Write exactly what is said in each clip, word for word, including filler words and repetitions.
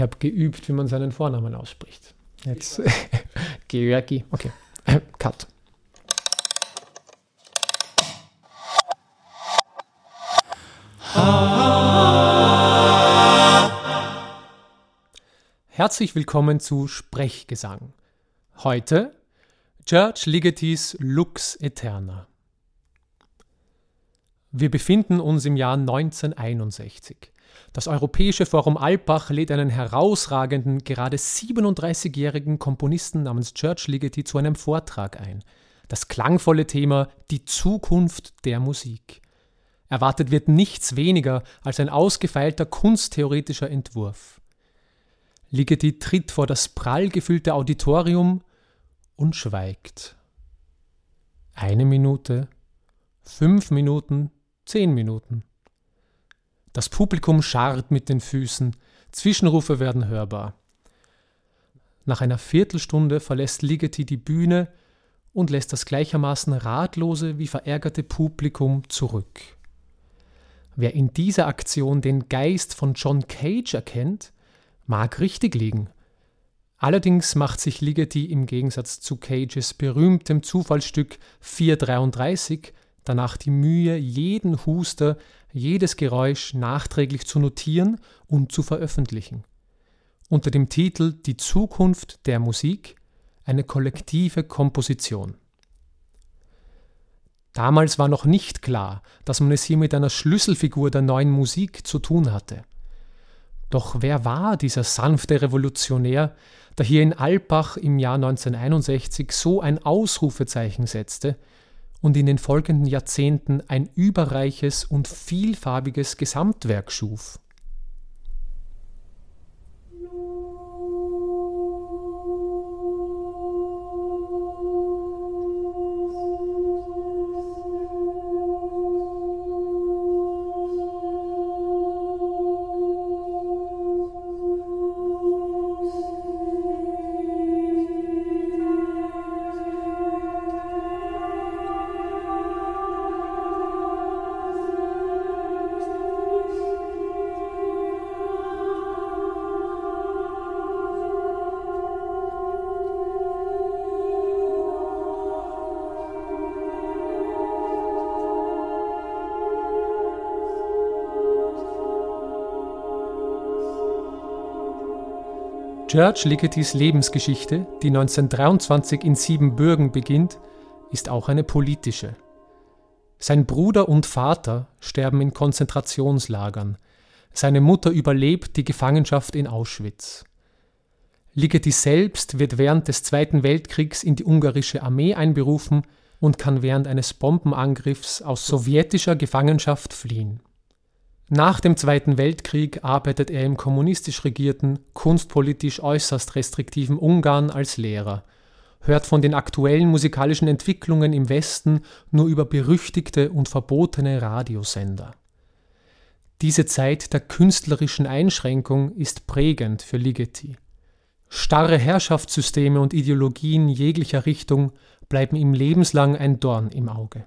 Ich habe geübt, wie man seinen Vornamen ausspricht. Jetzt György. Okay, Cut. Herzlich willkommen zu Sprechgesang. Heute György Ligetis Lux Aeterna. Wir befinden uns im Jahr neunzehnhunderteinundsechzig. Das Europäische Forum Alpbach lädt einen herausragenden, gerade siebenunddreißigjährigen Komponisten namens György Ligeti zu einem Vortrag ein. Das klangvolle Thema »Die Zukunft der Musik«. Erwartet wird nichts weniger als ein ausgefeilter kunsttheoretischer Entwurf. Ligeti tritt vor das prall gefüllte Auditorium und schweigt. Eine Minute, fünf Minuten, zehn Minuten. Das Publikum scharrt mit den Füßen, Zwischenrufe werden hörbar. Nach einer Viertelstunde verlässt Ligeti die Bühne und lässt das gleichermaßen ratlose wie verärgerte Publikum zurück. Wer in dieser Aktion den Geist von John Cage erkennt, mag richtig liegen. Allerdings macht sich Ligeti im Gegensatz zu Cages berühmtem Zufallsstück vier dreiunddreißig danach die Mühe, jeden Huster, jedes Geräusch nachträglich zu notieren und zu veröffentlichen. Unter dem Titel »Die Zukunft der Musik – eine kollektive Komposition«. Damals war noch nicht klar, dass man es hier mit einer Schlüsselfigur der neuen Musik zu tun hatte. Doch wer war dieser sanfte Revolutionär, der hier in Alpbach im Jahr neunzehnhunderteinundsechzig so ein Ausrufezeichen setzte und in den folgenden Jahrzehnten ein überreiches und vielfarbiges Gesamtwerk schuf? György Ligetis Lebensgeschichte, die neunzehnhundertdreiundzwanzig in Siebenbürgen beginnt, ist auch eine politische. Sein Bruder und Vater sterben in Konzentrationslagern. Seine Mutter überlebt die Gefangenschaft in Auschwitz. Ligeti selbst wird während des Zweiten Weltkriegs in die ungarische Armee einberufen und kann während eines Bombenangriffs aus sowjetischer Gefangenschaft fliehen. Nach dem Zweiten Weltkrieg arbeitet er im kommunistisch regierten, kunstpolitisch äußerst restriktiven Ungarn als Lehrer, hört von den aktuellen musikalischen Entwicklungen im Westen nur über berüchtigte und verbotene Radiosender. Diese Zeit der künstlerischen Einschränkung ist prägend für Ligeti. Starre Herrschaftssysteme und Ideologien jeglicher Richtung bleiben ihm lebenslang ein Dorn im Auge.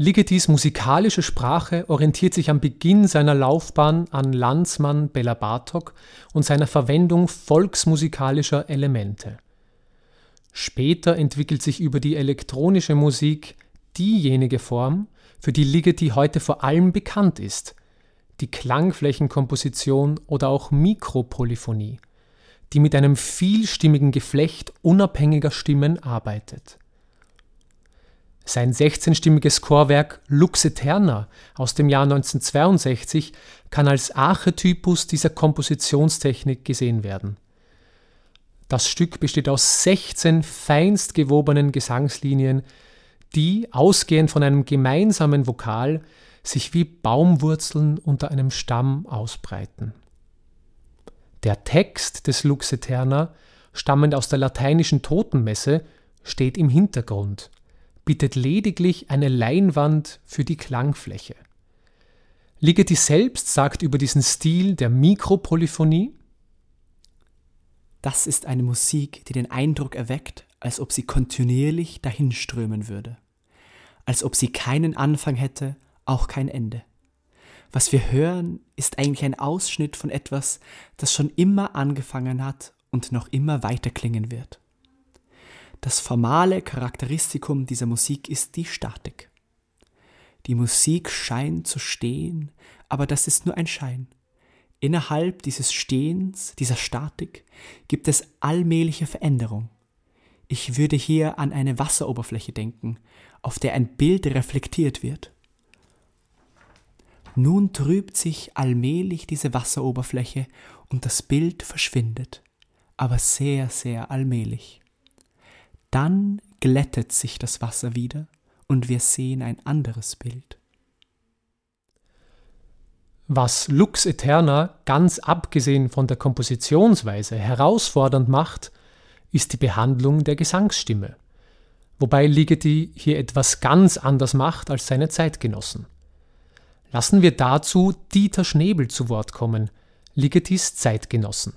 Ligetis musikalische Sprache orientiert sich am Beginn seiner Laufbahn an Landsmann Béla Bartók und seiner Verwendung volksmusikalischer Elemente. Später entwickelt sich über die elektronische Musik diejenige Form, für die Ligeti heute vor allem bekannt ist, die Klangflächenkomposition oder auch Mikropolyphonie, die mit einem vielstimmigen Geflecht unabhängiger Stimmen arbeitet. Sein sechzehnstimmiges Chorwerk Lux Aeterna aus dem Jahr neunzehnhundertzweiundsechzig kann als Archetypus dieser Kompositionstechnik gesehen werden. Das Stück besteht aus sechzehn feinst gewobenen Gesangslinien, die, ausgehend von einem gemeinsamen Vokal, sich wie Baumwurzeln unter einem Stamm ausbreiten. Der Text des Lux Aeterna, stammend aus der lateinischen Totenmesse, steht im Hintergrund, bietet lediglich eine Leinwand für die Klangfläche. Ligeti selbst sagt über diesen Stil der Mikropolyphonie: Das ist eine Musik, die den Eindruck erweckt, als ob sie kontinuierlich dahinströmen würde, als ob sie keinen Anfang hätte, auch kein Ende. Was wir hören, ist eigentlich ein Ausschnitt von etwas, das schon immer angefangen hat und noch immer weiterklingen wird. Das formale Charakteristikum dieser Musik ist die Statik. Die Musik scheint zu stehen, aber das ist nur ein Schein. Innerhalb dieses Stehens, dieser Statik, gibt es allmähliche Veränderung. Ich würde hier an eine Wasseroberfläche denken, auf der ein Bild reflektiert wird. Nun trübt sich allmählich diese Wasseroberfläche und das Bild verschwindet, aber sehr, sehr allmählich. Dann glättet sich das Wasser wieder und wir sehen ein anderes Bild. Was Lux Aeterna, ganz abgesehen von der Kompositionsweise, herausfordernd macht, ist die Behandlung der Gesangsstimme, wobei Ligeti hier etwas ganz anders macht als seine Zeitgenossen. Lassen wir dazu Dieter Schnebel zu Wort kommen, Ligetis Zeitgenossen.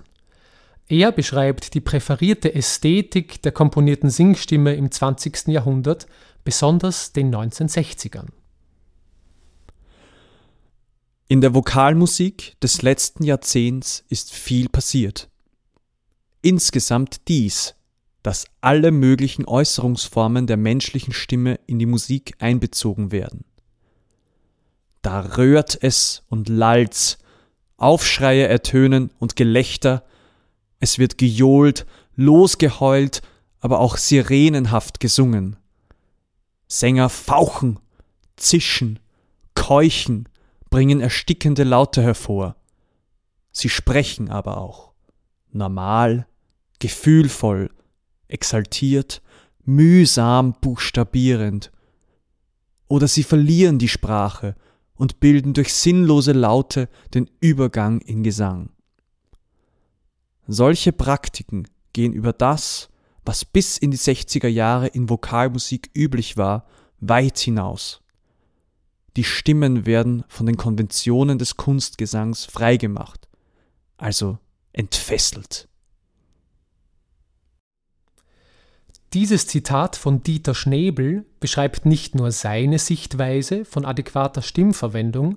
Er beschreibt die präferierte Ästhetik der komponierten Singstimme im zwanzigsten Jahrhundert, besonders den neunzehnhundertsechzigern. In der Vokalmusik des letzten Jahrzehnts ist viel passiert. Insgesamt dies, dass alle möglichen Äußerungsformen der menschlichen Stimme in die Musik einbezogen werden. Da röhrt es und lallt, Aufschreie ertönen und Gelächter, es wird gejohlt, losgeheult, aber auch sirenenhaft gesungen. Sänger fauchen, zischen, keuchen, bringen erstickende Laute hervor. Sie sprechen aber auch. Normal, gefühlvoll, exaltiert, mühsam buchstabierend. Oder sie verlieren die Sprache und bilden durch sinnlose Laute den Übergang in Gesang. Solche Praktiken gehen über das, was bis in die sechziger Jahre in Vokalmusik üblich war, weit hinaus. Die Stimmen werden von den Konventionen des Kunstgesangs freigemacht, also entfesselt. Dieses Zitat von Dieter Schnebel beschreibt nicht nur seine Sichtweise von adäquater Stimmverwendung,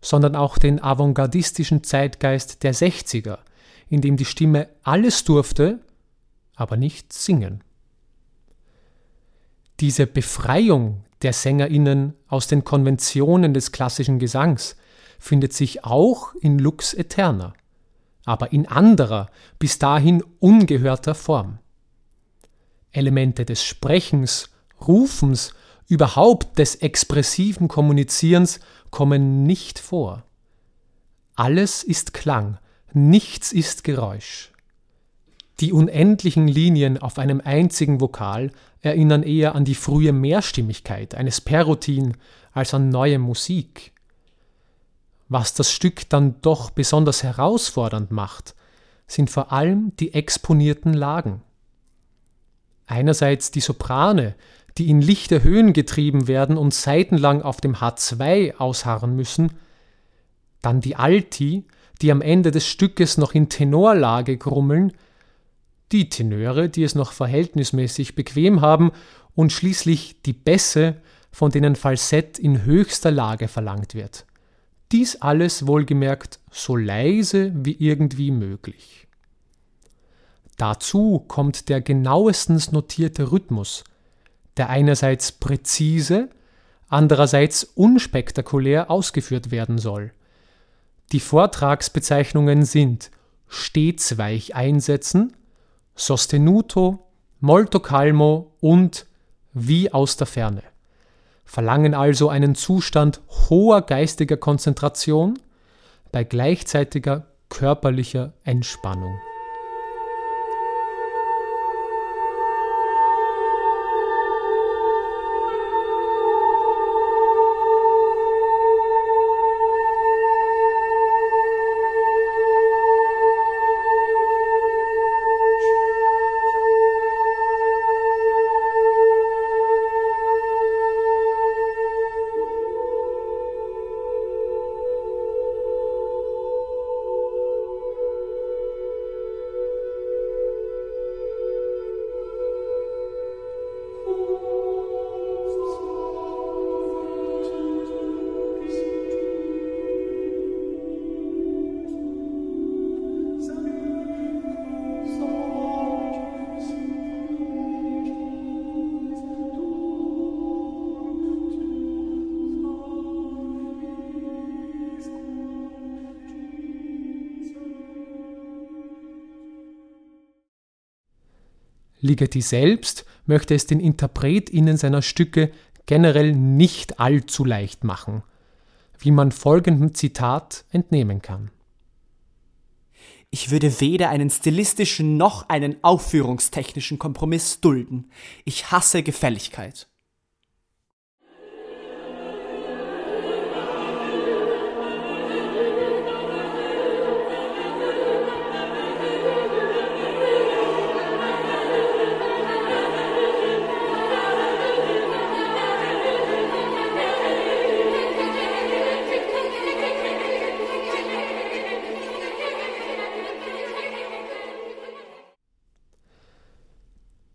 sondern auch den avantgardistischen Zeitgeist der sechziger, in dem die Stimme alles durfte, aber nicht singen. Diese Befreiung der SängerInnen aus den Konventionen des klassischen Gesangs findet sich auch in Lux Aeterna, aber in anderer, bis dahin ungehörter Form. Elemente des Sprechens, Rufens, überhaupt des expressiven Kommunizierens kommen nicht vor. Alles ist Klang, nichts ist Geräusch. Die unendlichen Linien auf einem einzigen Vokal erinnern eher an die frühe Mehrstimmigkeit eines Perotin als an neue Musik. Was das Stück dann doch besonders herausfordernd macht, sind vor allem die exponierten Lagen. Einerseits die Soprane, die in lichte Höhen getrieben werden und seitenlang auf dem H zwei ausharren müssen, dann die Alti, die am Ende des Stückes noch in Tenorlage grummeln, die Tenöre, die es noch verhältnismäßig bequem haben und schließlich die Bässe, von denen Falsett in höchster Lage verlangt wird. Dies alles wohlgemerkt so leise wie irgendwie möglich. Dazu kommt der genauestens notierte Rhythmus, der einerseits präzise, andererseits unspektakulär ausgeführt werden soll. Die Vortragsbezeichnungen sind stets weich einsetzen, sostenuto, molto calmo und wie aus der Ferne, verlangen also einen Zustand hoher geistiger Konzentration bei gleichzeitiger körperlicher Entspannung. Ligeti selbst möchte es den InterpretInnen seiner Stücke generell nicht allzu leicht machen, wie man folgendem Zitat entnehmen kann. Ich würde weder einen stilistischen noch einen aufführungstechnischen Kompromiss dulden. Ich hasse Gefälligkeit.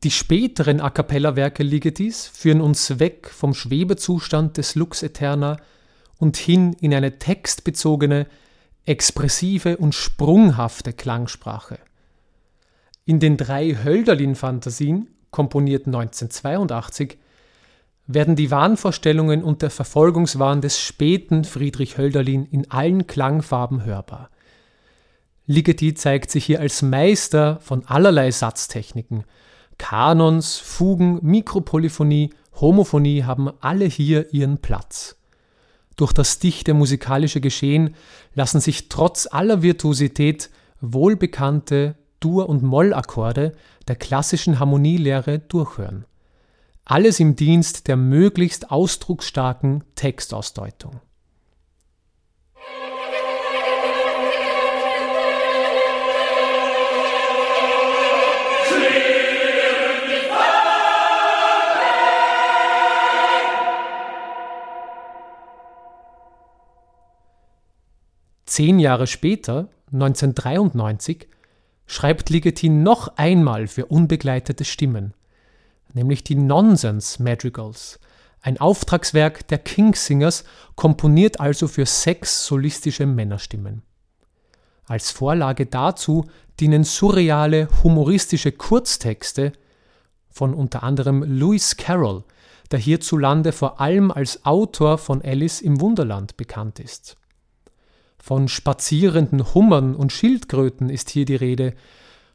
Die späteren A-Cappella-Werke Ligetis führen uns weg vom Schwebezustand des Lux Aeterna und hin in eine textbezogene, expressive und sprunghafte Klangsprache. In den drei Hölderlin-Fantasien, komponiert neunzehnhundertzweiundachtzig, werden die Wahnvorstellungen und der Verfolgungswahn des späten Friedrich Hölderlin in allen Klangfarben hörbar. Ligeti zeigt sich hier als Meister von allerlei Satztechniken. Kanons, Fugen, Mikropolyphonie, Homophonie haben alle hier ihren Platz. Durch das dichte musikalische Geschehen lassen sich trotz aller Virtuosität wohlbekannte Dur- und Mollakkorde der klassischen Harmonielehre durchhören. Alles im Dienst der möglichst ausdrucksstarken Textausdeutung. Zehn Jahre später, neunzehnhundertdreiundneunzig, schreibt Ligeti noch einmal für unbegleitete Stimmen, nämlich die Nonsense Madrigals, ein Auftragswerk der King-Singers, komponiert also für sechs solistische Männerstimmen. Als Vorlage dazu dienen surreale, humoristische Kurztexte von unter anderem Lewis Carroll, der hierzulande vor allem als Autor von Alice im Wunderland bekannt ist. Von spazierenden Hummern und Schildkröten ist hier die Rede,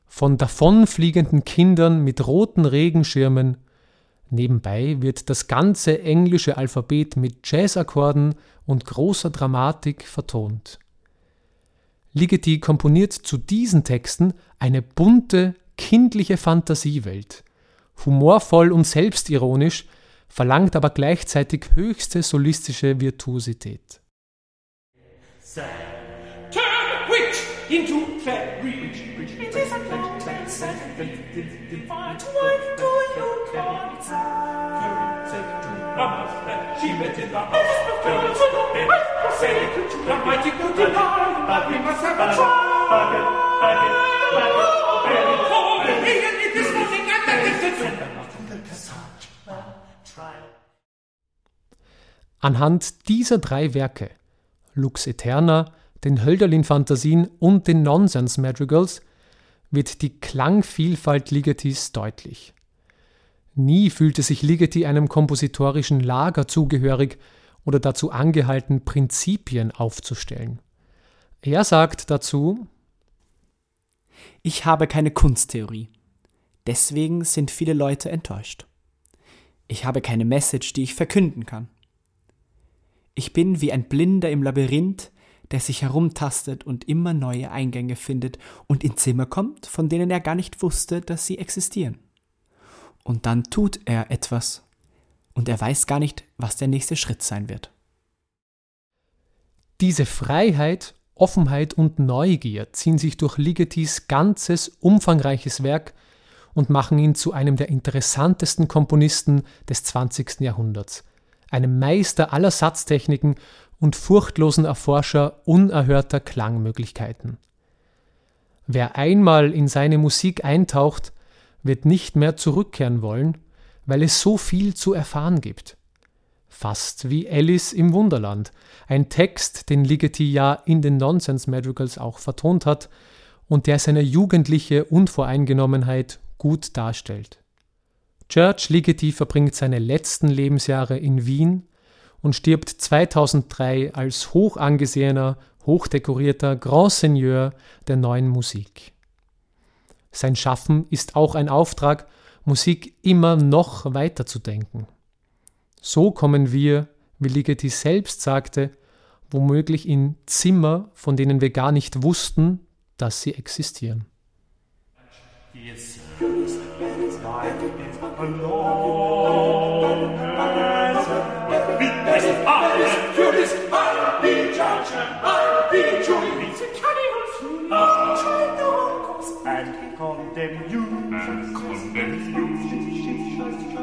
von davonfliegenden Kindern mit roten Regenschirmen. Nebenbei wird das ganze englische Alphabet mit Jazzakkorden und großer Dramatik vertont. Ligeti komponiert zu diesen Texten eine bunte, kindliche Fantasiewelt. Humorvoll und selbstironisch, verlangt aber gleichzeitig höchste solistische Virtuosität. Turn witch into fairy. It is a great necessity. But why do you call it sad? She met in the hospital. The mighty good in life, but we must have a trial. Anhand dieser drei Werke, Lux Aeterna, den Hölderlin-Fantasien und den Nonsense Madrigals, wird die Klangvielfalt Ligetis deutlich. Nie fühlte sich Ligeti einem kompositorischen Lager zugehörig oder dazu angehalten, Prinzipien aufzustellen. Er sagt dazu: Ich habe keine Kunsttheorie. Deswegen sind viele Leute enttäuscht. Ich habe keine Message, die ich verkünden kann. Ich bin wie ein Blinder im Labyrinth, der sich herumtastet und immer neue Eingänge findet und in Zimmer kommt, von denen er gar nicht wusste, dass sie existieren. Und dann tut er etwas und er weiß gar nicht, was der nächste Schritt sein wird. Diese Freiheit, Offenheit und Neugier ziehen sich durch Ligetis ganzes umfangreiches Werk und machen ihn zu einem der interessantesten Komponisten des zwanzigsten Jahrhunderts. Einem Meister aller Satztechniken und furchtlosen Erforscher unerhörter Klangmöglichkeiten. Wer einmal in seine Musik eintaucht, wird nicht mehr zurückkehren wollen, weil es so viel zu erfahren gibt. Fast wie Alice im Wunderland, ein Text, den Ligeti ja in den Nonsense Madrigals auch vertont hat und der seine jugendliche Unvoreingenommenheit gut darstellt. György Ligeti verbringt seine letzten Lebensjahre in Wien und stirbt zweitausenddrei als hoch angesehener, hochdekorierter Grand Seigneur der neuen Musik. Sein Schaffen ist auch ein Auftrag Musik immer noch weiter zu denken. So kommen wir, wie Ligeti selbst sagte, womöglich in Zimmer, von denen wir gar nicht wussten, dass sie existieren. Yes. And condemn you, condemn you.